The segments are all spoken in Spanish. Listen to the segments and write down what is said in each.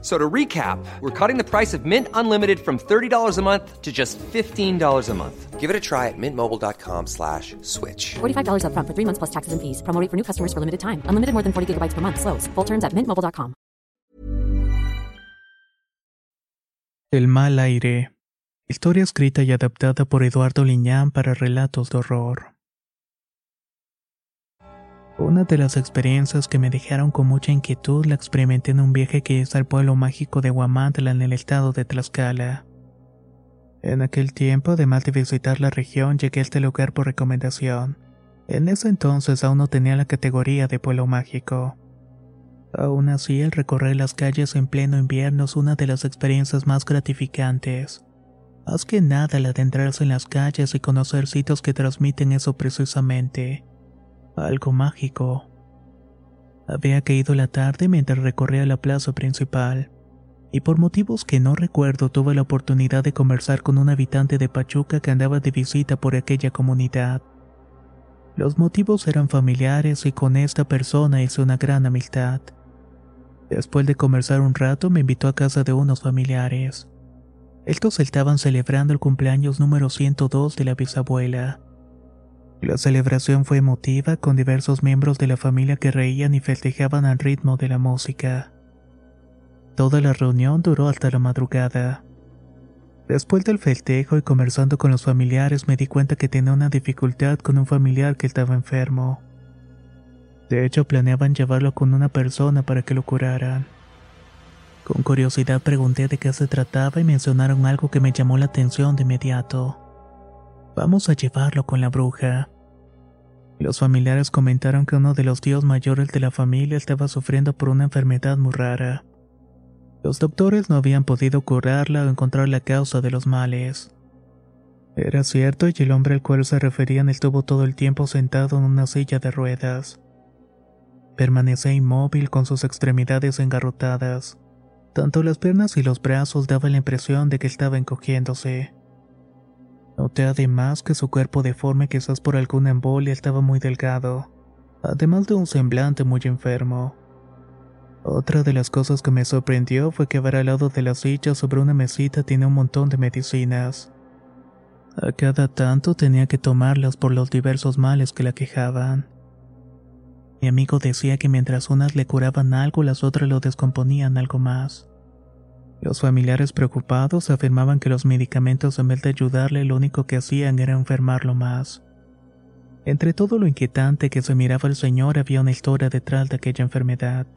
So to recap, we're cutting the price of Mint Unlimited from $30 a month to just $15 a month. Give it a try at mintmobile.com/switch. $45 up front for 3 months plus taxes and fees. Promo rate for new customers for limited time. Unlimited more than 40 gigabytes per month. Slows full terms at mintmobile.com. El mal aire. Historia escrita y adaptada por Eduardo Liñán para relatos de horror. Una de las experiencias que me dejaron con mucha inquietud la experimenté en un viaje que hice al pueblo mágico de Huamantla en el estado de Tlaxcala. En aquel tiempo, además de visitar la región, llegué a este lugar por recomendación. En ese entonces aún no tenía la categoría de pueblo mágico. Aún así, el recorrer las calles en pleno invierno es una de las experiencias más gratificantes. Más que nada, el adentrarse en las calles y conocer sitios que transmiten eso precisamente. Algo mágico. Había caído la tarde mientras recorría la plaza principal, y por motivos que no recuerdo tuve la oportunidad de conversar con un habitante de Pachuca que andaba de visita por aquella comunidad. Los motivos eran familiares y con esta persona hice una gran amistad. Después de conversar un rato me invitó a casa de unos familiares. Estos estaban celebrando el cumpleaños número 102 de la bisabuela. La celebración fue emotiva, con diversos miembros de la familia que reían y festejaban al ritmo de la música. Toda la reunión duró hasta la madrugada. Después del festejo y conversando con los familiares me di cuenta que tenía una dificultad con un familiar que estaba enfermo. De hecho, planeaban llevarlo con una persona para que lo curaran. Con curiosidad pregunté de qué se trataba y mencionaron algo que me llamó la atención de inmediato. Vamos a llevarlo con la bruja. Los familiares comentaron que uno de los tíos mayores de la familia estaba sufriendo por una enfermedad muy rara. Los doctores no habían podido curarla o encontrar la causa de los males. Era cierto, y el hombre al cual se referían estuvo todo el tiempo sentado en una silla de ruedas. Permanecía inmóvil con sus extremidades engarrotadas. Tanto las piernas y los brazos daban la impresión de que estaba encogiéndose. Noté además que su cuerpo deforme, quizás por alguna embolia, estaba muy delgado, además de un semblante muy enfermo. Otra de las cosas que me sorprendió fue que al lado de la silla sobre una mesita tenía un montón de medicinas. A cada tanto tenía que tomarlas por los diversos males que la quejaban. Mi amigo decía que mientras unas le curaban algo, las otras lo descomponían algo más. Los familiares preocupados afirmaban que los medicamentos, en vez de ayudarle, lo único que hacían era enfermarlo más. Entre todo lo inquietante que se miraba el señor, había una historia detrás de aquella enfermedad.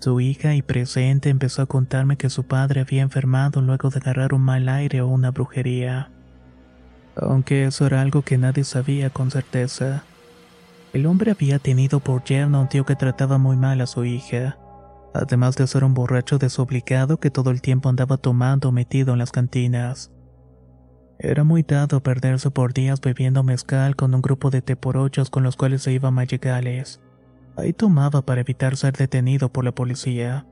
Su hija, y presente, empezó a contarme que su padre había enfermado luego de agarrar un mal aire o una brujería. Aunque eso era algo que nadie sabía con certeza. El hombre había tenido por yerno a un tío que trataba muy mal a su hija. Además de ser un borracho desobligado que todo el tiempo andaba tomando metido en las cantinas. Era muy dado a perderse por días bebiendo mezcal con un grupo de teporochos con los cuales se iba a Mayegales. Ahí tomaba para evitar ser detenido por la policía.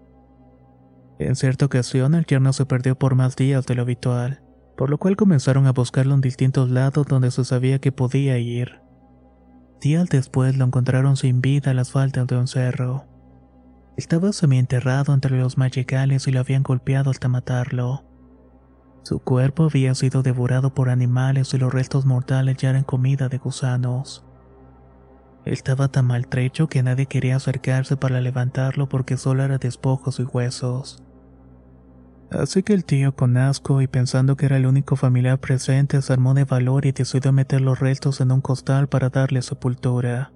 En cierta ocasión el yerno se perdió por más días de lo habitual, por lo cual comenzaron a buscarlo en distintos lados donde se sabía que podía ir. Días después lo encontraron sin vida a las faldas de un cerro. Estaba semienterrado entre los mayegales y lo habían golpeado hasta matarlo. Su cuerpo había sido devorado por animales y los restos mortales ya eran comida de gusanos. Estaba tan maltrecho que nadie quería acercarse para levantarlo porque solo era despojos y huesos. Así que el tío, con asco y pensando que era el único familiar presente, se armó de valor y decidió meter los restos en un costal para darle sepultura.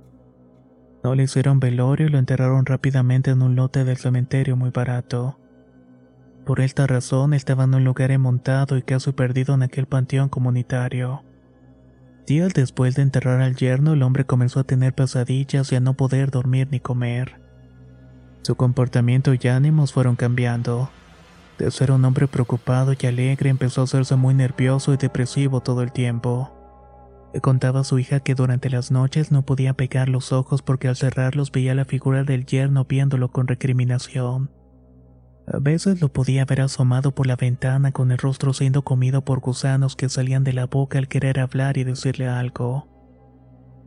No le hicieron velorio y lo enterraron rápidamente en un lote del cementerio muy barato. Por esta razón estaba en un lugar enmontado y casi perdido en aquel panteón comunitario. Días después de enterrar al yerno, el hombre comenzó a tener pesadillas y a no poder dormir ni comer. Su comportamiento y ánimos fueron cambiando. De ser un hombre preocupado y alegre, empezó a hacerse muy nervioso y depresivo todo el tiempo. Contaba a su hija que durante las noches no podía pegar los ojos porque al cerrarlos veía la figura del yerno viéndolo con recriminación. A veces lo podía ver asomado por la ventana con el rostro siendo comido por gusanos que salían de la boca al querer hablar y decirle algo.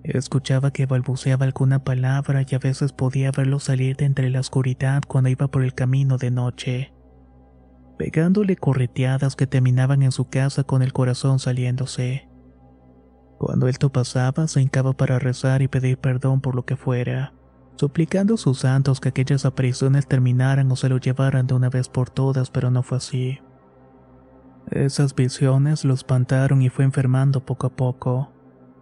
Escuchaba que balbuceaba alguna palabra y a veces podía verlo salir de entre la oscuridad cuando iba por el camino de noche, pegándole correteadas que terminaban en su casa con el corazón saliéndose. Cuando esto pasaba, se hincaba para rezar y pedir perdón por lo que fuera, suplicando a sus santos que aquellas apariciones terminaran o se lo llevaran de una vez por todas, pero no fue así. Esas visiones lo espantaron y fue enfermando poco a poco,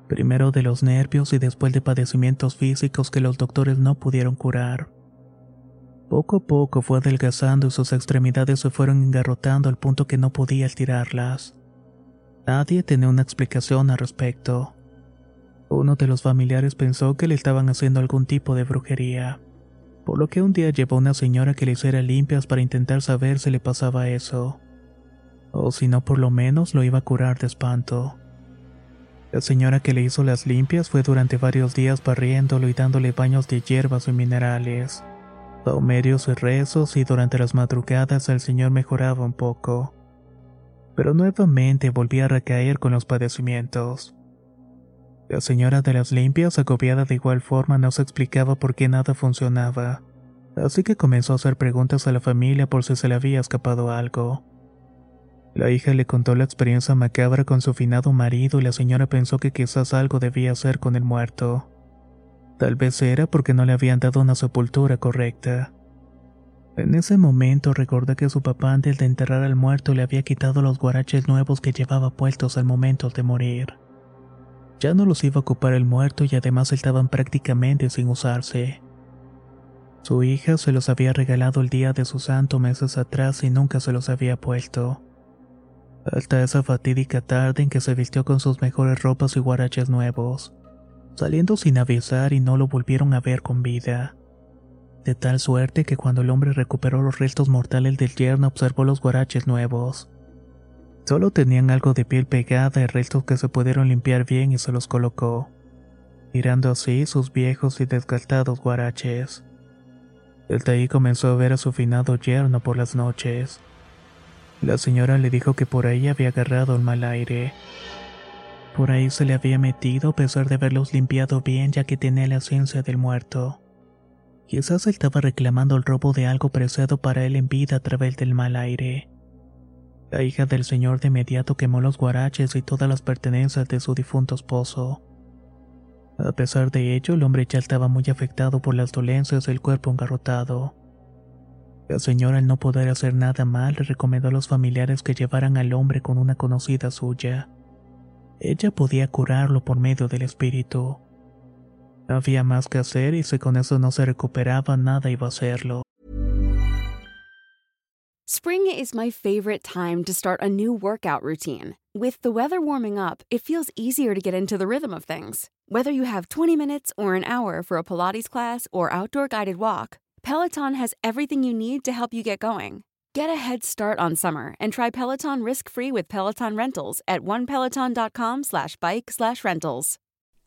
primero de los nervios y después de padecimientos físicos que los doctores no pudieron curar. Poco a poco fue adelgazando y sus extremidades se fueron engarrotando al punto que no podía estirarlas. Nadie tenía una explicación al respecto. Uno de los familiares pensó que le estaban haciendo algún tipo de brujería, por lo que un día llevó a una señora que le hiciera limpias para intentar saber si le pasaba eso, o si no por lo menos lo iba a curar de espanto. La señora que le hizo las limpias fue durante varios días barriéndolo y dándole baños de hierbas y minerales, saumerios y rezos, y durante las madrugadas el señor mejoraba un poco, pero nuevamente volvía a recaer con los padecimientos. La señora de las limpias, agobiada de igual forma, no se explicaba por qué nada funcionaba, así que comenzó a hacer preguntas a la familia por si se le había escapado algo. La hija le contó la experiencia macabra con su finado marido y la señora pensó que quizás algo debía hacer con el muerto. Tal vez era porque no le habían dado una sepultura correcta. En ese momento recordó que su papá, antes de enterrar al muerto, le había quitado los guaraches nuevos que llevaba puestos al momento de morir. Ya no los iba a ocupar el muerto y además estaban prácticamente sin usarse. Su hija se los había regalado el día de su santo meses atrás y nunca se los había puesto, hasta esa fatídica tarde en que se vistió con sus mejores ropas y guaraches nuevos, saliendo sin avisar, y no lo volvieron a ver con vida. De tal suerte que cuando el hombre recuperó los restos mortales del yerno, observó los guaraches nuevos. Solo tenían algo de piel pegada y restos que se pudieron limpiar bien, y se los colocó, tirando así sus viejos y desgastados guaraches. Desde ahí comenzó a ver a su finado yerno por las noches. La señora le dijo que por ahí había agarrado el mal aire. Por ahí se le había metido, a pesar de haberlos limpiado bien, ya que tenía la ciencia del muerto. Quizás estaba reclamando el robo de algo preciado para él en vida a través del mal aire. La hija del señor de inmediato quemó los guaraches y todas las pertenencias de su difunto esposo. A pesar de ello, el hombre ya estaba muy afectado por las dolencias del cuerpo engarrotado. La señora, al no poder hacer nada mal, le recomendó a los familiares que llevaran al hombre con una conocida suya. Ella podía curarlo por medio del espíritu. No había más que hacer, y si con eso no se recuperaba, nada iba a hacerlo. Spring is my favorite time to start a new workout routine. With the weather warming up, it feels easier to get into the rhythm of things. Whether you have 20 minutes or an hour for a Pilates class or outdoor guided walk, Peloton has everything you need to help you get going. Get a head start on summer and try Peloton risk-free with Peloton Rentals at onepeloton.com/bike/rentals.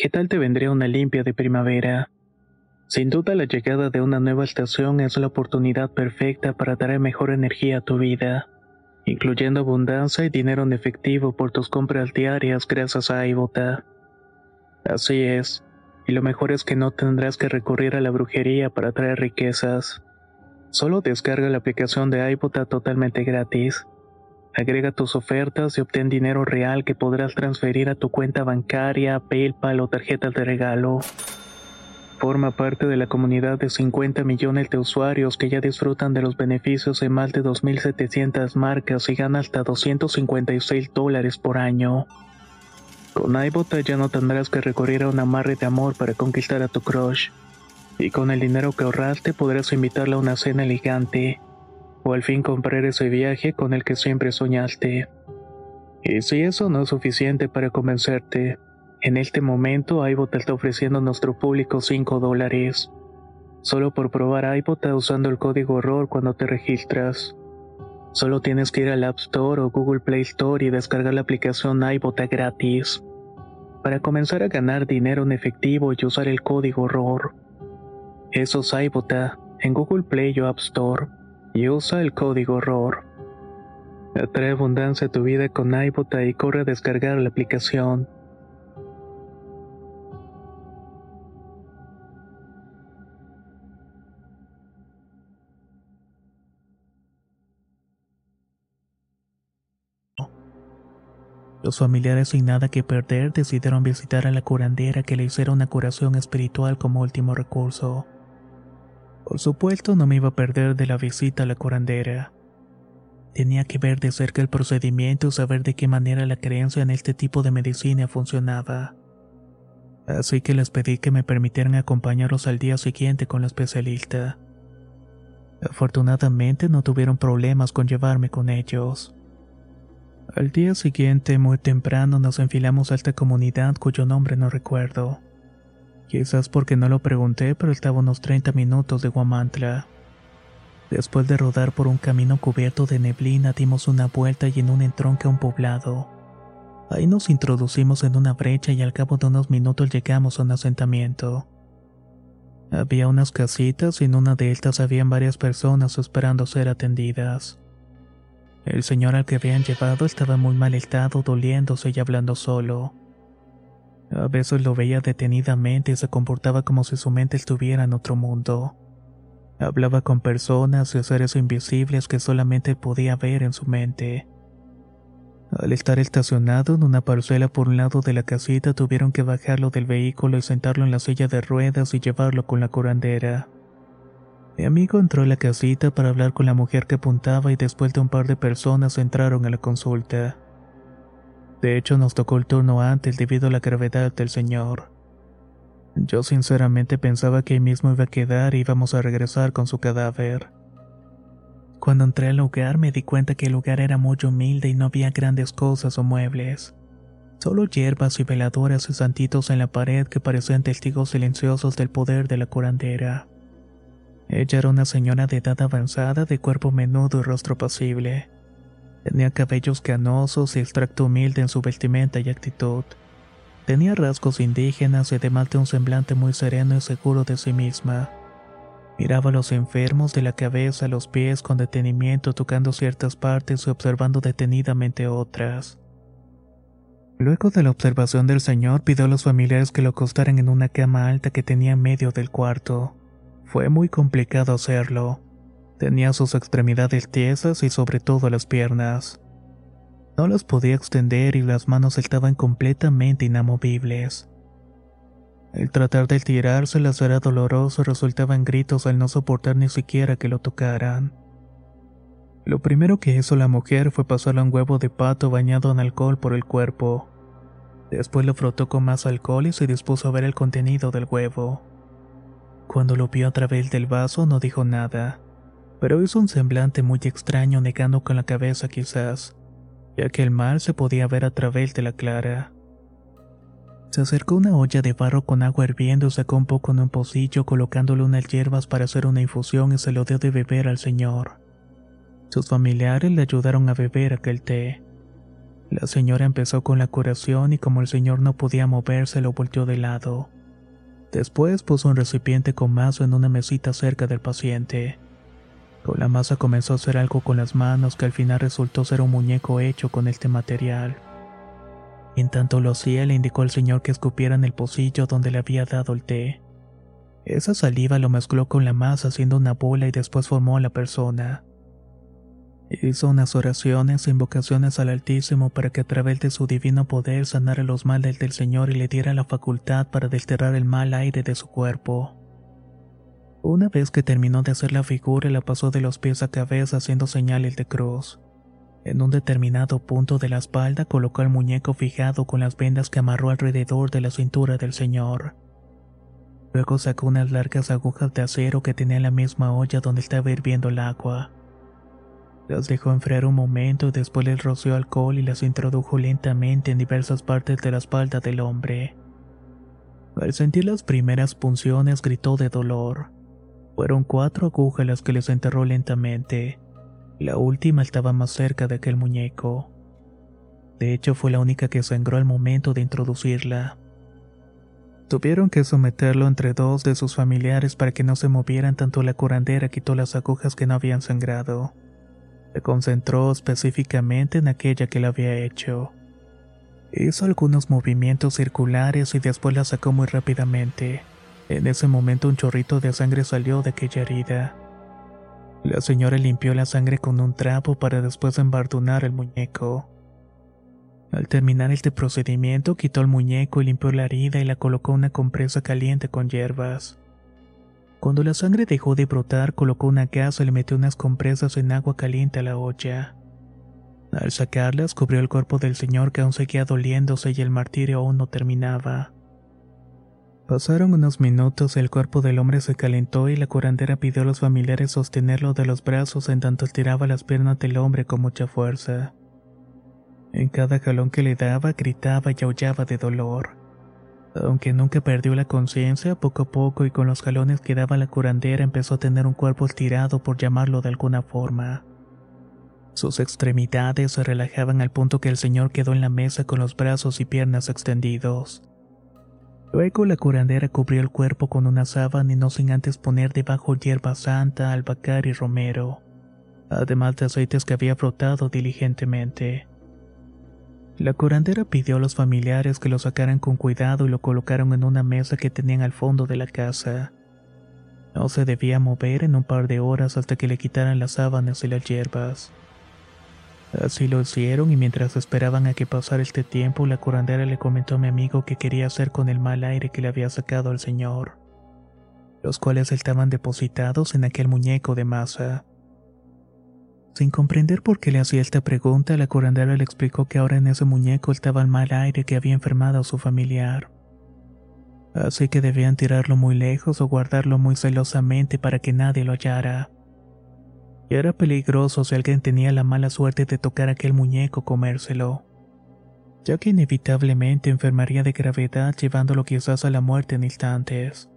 ¿Qué tal te vendría una limpia de primavera? Sin duda, la llegada de una nueva estación es la oportunidad perfecta para traer mejor energía a tu vida incluyendo abundancia y dinero en efectivo por tus compras diarias gracias a Ibotta. Así es, y lo mejor es que no tendrás que recurrir a la brujería para traer riquezas. Solo descarga la aplicación de Ibotta totalmente gratis. Agrega tus ofertas y obtén dinero real que podrás transferir a tu cuenta bancaria, PayPal o tarjetas de regalo. Forma parte de la comunidad de 50 millones de usuarios que ya disfrutan de los beneficios de más de 2,700 marcas y gana hasta $256 por año. Con Ibotta ya no tendrás que recurrir a un amarre de amor para conquistar a tu crush. Y con el dinero que ahorraste podrás invitarla a una cena elegante. O al fin comprar ese viaje con el que siempre soñaste. Y si eso no es suficiente para convencerte, en este momento Ibotta está ofreciendo a nuestro público $5 solo por probar Ibotta usando el código ROR cuando te registras. Solo tienes que ir al App Store o Google Play Store y descargar la aplicación Ibotta gratis para comenzar a ganar dinero en efectivo y usar el código ROR. Eso es Ibotta en Google Play o App Store y usa el código ROR. Atrae abundancia a tu vida con Ibotta y corre a descargar la aplicación. Los familiares sin nada que perder decidieron visitar a la curandera que le hiciera una curación espiritual como último recurso. Por supuesto, no me iba a perder de la visita a la curandera. Tenía que ver de cerca el procedimiento y saber de qué manera la creencia en este tipo de medicina funcionaba. Así que les pedí que me permitieran acompañarlos al día siguiente con la especialista. Afortunadamente no tuvieron problemas con llevarme con ellos. Al día siguiente, muy temprano, nos enfilamos a esta comunidad cuyo nombre no recuerdo. Quizás porque no lo pregunté, pero estaba a unos 30 minutos de Huamantla. Después de rodar por un camino cubierto de neblina, dimos una vuelta y en un entronque a un poblado. Ahí nos introducimos en una brecha y al cabo de unos minutos llegamos a un asentamiento. Había unas casitas y en una de estas habían varias personas esperando ser atendidas. El señor al que habían llevado estaba en muy mal estado, doliéndose y hablando solo. A veces lo veía detenidamente y se comportaba como si su mente estuviera en otro mundo. Hablaba con personas y seres invisibles que solamente podía ver en su mente. Al estar estacionado en una parcela por un lado de la casita, tuvieron que bajarlo del vehículo y sentarlo en la silla de ruedas y llevarlo con la curandera. Mi amigo entró a la casita para hablar con la mujer que apuntaba y después de un par de personas entraron a la consulta. De hecho, nos tocó el turno antes debido a la gravedad del señor. Yo sinceramente pensaba que ahí mismo iba a quedar y íbamos a regresar con su cadáver. Cuando entré al lugar me di cuenta que el lugar era muy humilde y no había grandes cosas o muebles. Solo hierbas y veladoras y santitos en la pared que parecían testigos silenciosos del poder de la curandera. Ella era una señora de edad avanzada, de cuerpo menudo y rostro pasible. Tenía cabellos canosos y extracto humilde en su vestimenta y actitud. Tenía rasgos indígenas y además de un semblante muy sereno y seguro de sí misma. Miraba a los enfermos de la cabeza a los pies con detenimiento, tocando ciertas partes y observando detenidamente otras. Luego de la observación del señor, pidió a los familiares que lo acostaran en una cama alta que tenía en medio del cuarto. Fue muy complicado hacerlo. Tenía sus extremidades tiesas y sobre todo las piernas. No las podía extender y las manos estaban completamente inamovibles. El tratar de estirárselas era doloroso y resultaban gritos al no soportar ni siquiera que lo tocaran. Lo primero que hizo la mujer fue pasarle un huevo de pato bañado en alcohol por el cuerpo. Después lo frotó con más alcohol y se dispuso a ver el contenido del huevo. Cuando lo vio a través del vaso no dijo nada, pero hizo un semblante muy extraño negando con la cabeza quizás, ya que el mal se podía ver a través de la clara. Se acercó una olla de barro con agua hirviendo y sacó un poco en un pocillo colocándole unas hierbas para hacer una infusión y se lo dio de beber al señor. Sus familiares le ayudaron a beber aquel té. La señora empezó con la curación y como el señor no podía moverse lo volteó de lado. Después puso un recipiente con mazo en una mesita cerca del paciente. Con la masa comenzó a hacer algo con las manos que al final resultó ser un muñeco hecho con este material. En tanto lo hacía, le indicó al señor que escupiera en el pocillo donde le había dado el té. Esa saliva lo mezcló con la masa haciendo una bola y después formó a la persona. Hizo unas oraciones e invocaciones al Altísimo para que a través de su divino poder sanara los males del Señor y le diera la facultad para desterrar el mal aire de su cuerpo. Una vez que terminó de hacer la figura, la pasó de los pies a cabeza haciendo señales de cruz. En un determinado punto de la espalda colocó el muñeco fijado con las vendas que amarró alrededor de la cintura del Señor. Luego sacó unas largas agujas de acero que tenía en la misma olla donde estaba hirviendo el agua. Las dejó enfriar un momento y después les roció alcohol y las introdujo lentamente en diversas partes de la espalda del hombre. Al sentir las primeras punciones gritó de dolor. Fueron 4 agujas las que les enterró lentamente. La última estaba más cerca de aquel muñeco. De hecho, fue la única que sangró al momento de introducirla. Tuvieron que someterlo entre 2 de sus familiares para que no se movieran, tanto la curandera quitó las agujas que no habían sangrado. Se concentró específicamente en aquella que la había hecho. Hizo algunos movimientos circulares y después la sacó muy rápidamente. En ese momento un chorrito de sangre salió de aquella herida. La señora limpió la sangre con un trapo para después embardunar el muñeco. Al terminar este procedimiento, quitó el muñeco y limpió la herida y la colocó en una compresa caliente con hierbas. Cuando la sangre dejó de brotar, colocó una gasa y le metió unas compresas en agua caliente a la olla. Al sacarlas, cubrió el cuerpo del señor que aún seguía doliéndose y el martirio aún no terminaba. Pasaron unos minutos, el cuerpo del hombre se calentó y la curandera pidió a los familiares sostenerlo de los brazos en tanto estiraba las piernas del hombre con mucha fuerza. En cada jalón que le daba, gritaba y aullaba de dolor. Aunque nunca perdió la conciencia, poco a poco y con los jalones que daba la curandera empezó a tener un cuerpo estirado, por llamarlo de alguna forma. Sus extremidades se relajaban al punto que el señor quedó en la mesa con los brazos y piernas extendidos. Luego la curandera cubrió el cuerpo con una sábana y no sin antes poner debajo hierba santa, albahaca y romero, además de aceites que había frotado diligentemente. La curandera pidió a los familiares que lo sacaran con cuidado y lo colocaron en una mesa que tenían al fondo de la casa. No se debía mover en un par de horas hasta que le quitaran las sábanas y las hierbas. Así lo hicieron y mientras esperaban a que pasara este tiempo, la curandera le comentó a mi amigo qué quería hacer con el mal aire que le había sacado al señor, los cuales estaban depositados en aquel muñeco de masa. Sin comprender por qué le hacía esta pregunta, la curandera le explicó que ahora en ese muñeco estaba el mal aire que había enfermado a su familiar. Así que debían tirarlo muy lejos o guardarlo muy celosamente para que nadie lo hallara. Y era peligroso si alguien tenía la mala suerte de tocar aquel muñeco o comérselo, ya que inevitablemente enfermaría de gravedad, llevándolo quizás a la muerte en instantes.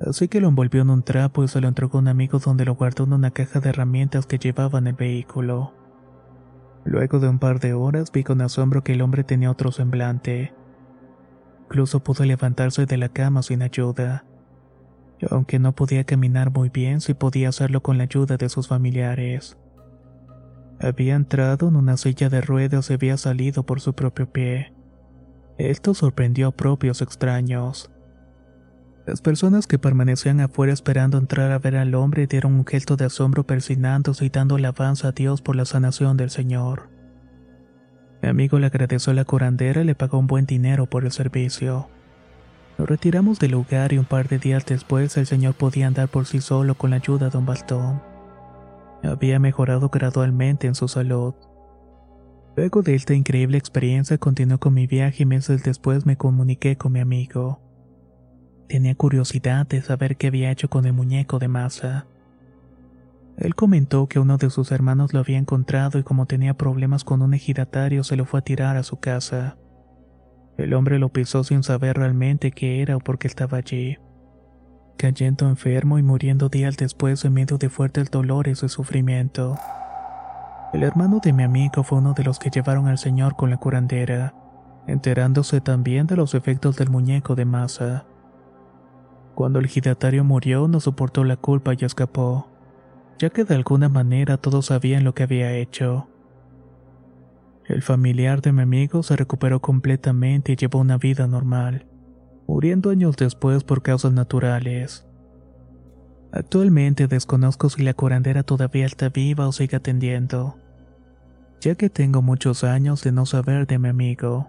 Así que lo envolvió en un trapo y se lo entregó a un amigo, donde lo guardó en una caja de herramientas que llevaba en el vehículo. Luego de un par de horas vi con asombro que el hombre tenía otro semblante. Incluso pudo levantarse de la cama sin ayuda. Aunque no podía caminar muy bien, sí podía hacerlo con la ayuda de sus familiares. Había entrado en una silla de ruedas y había salido por su propio pie. Esto sorprendió a propios extraños. Las personas que permanecían afuera esperando entrar a ver al hombre dieron un gesto de asombro, persignándose y dando alabanza a Dios por la sanación del Señor. Mi amigo le agradeció a la curandera y le pagó un buen dinero por el servicio. Nos retiramos del lugar y un par de días después el señor podía andar por sí solo con la ayuda de un bastón. Había mejorado gradualmente en su salud. Luego de esta increíble experiencia continué con mi viaje y meses después me comuniqué con mi amigo. Tenía curiosidad de saber qué había hecho con el muñeco de masa. Él comentó que uno de sus hermanos lo había encontrado y como tenía problemas con un ejidatario se lo fue a tirar a su casa. El hombre lo pisó sin saber realmente qué era o por qué estaba allí, cayendo enfermo y muriendo días después en medio de fuertes dolores y sufrimiento. El hermano de mi amigo fue uno de los que llevaron al señor con la curandera, enterándose también de los efectos del muñeco de masa. Cuando el ejidatario murió, no soportó la culpa y escapó, ya que de alguna manera todos sabían lo que había hecho. El familiar de mi amigo se recuperó completamente y llevó una vida normal, muriendo años después por causas naturales. Actualmente desconozco si la curandera todavía está viva o sigue atendiendo, ya que tengo muchos años de no saber de mi amigo.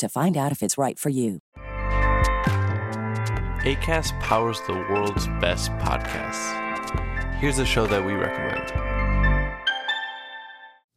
to find out if it's right for you. Acast powers the world's best podcasts. Here's a show that we recommend.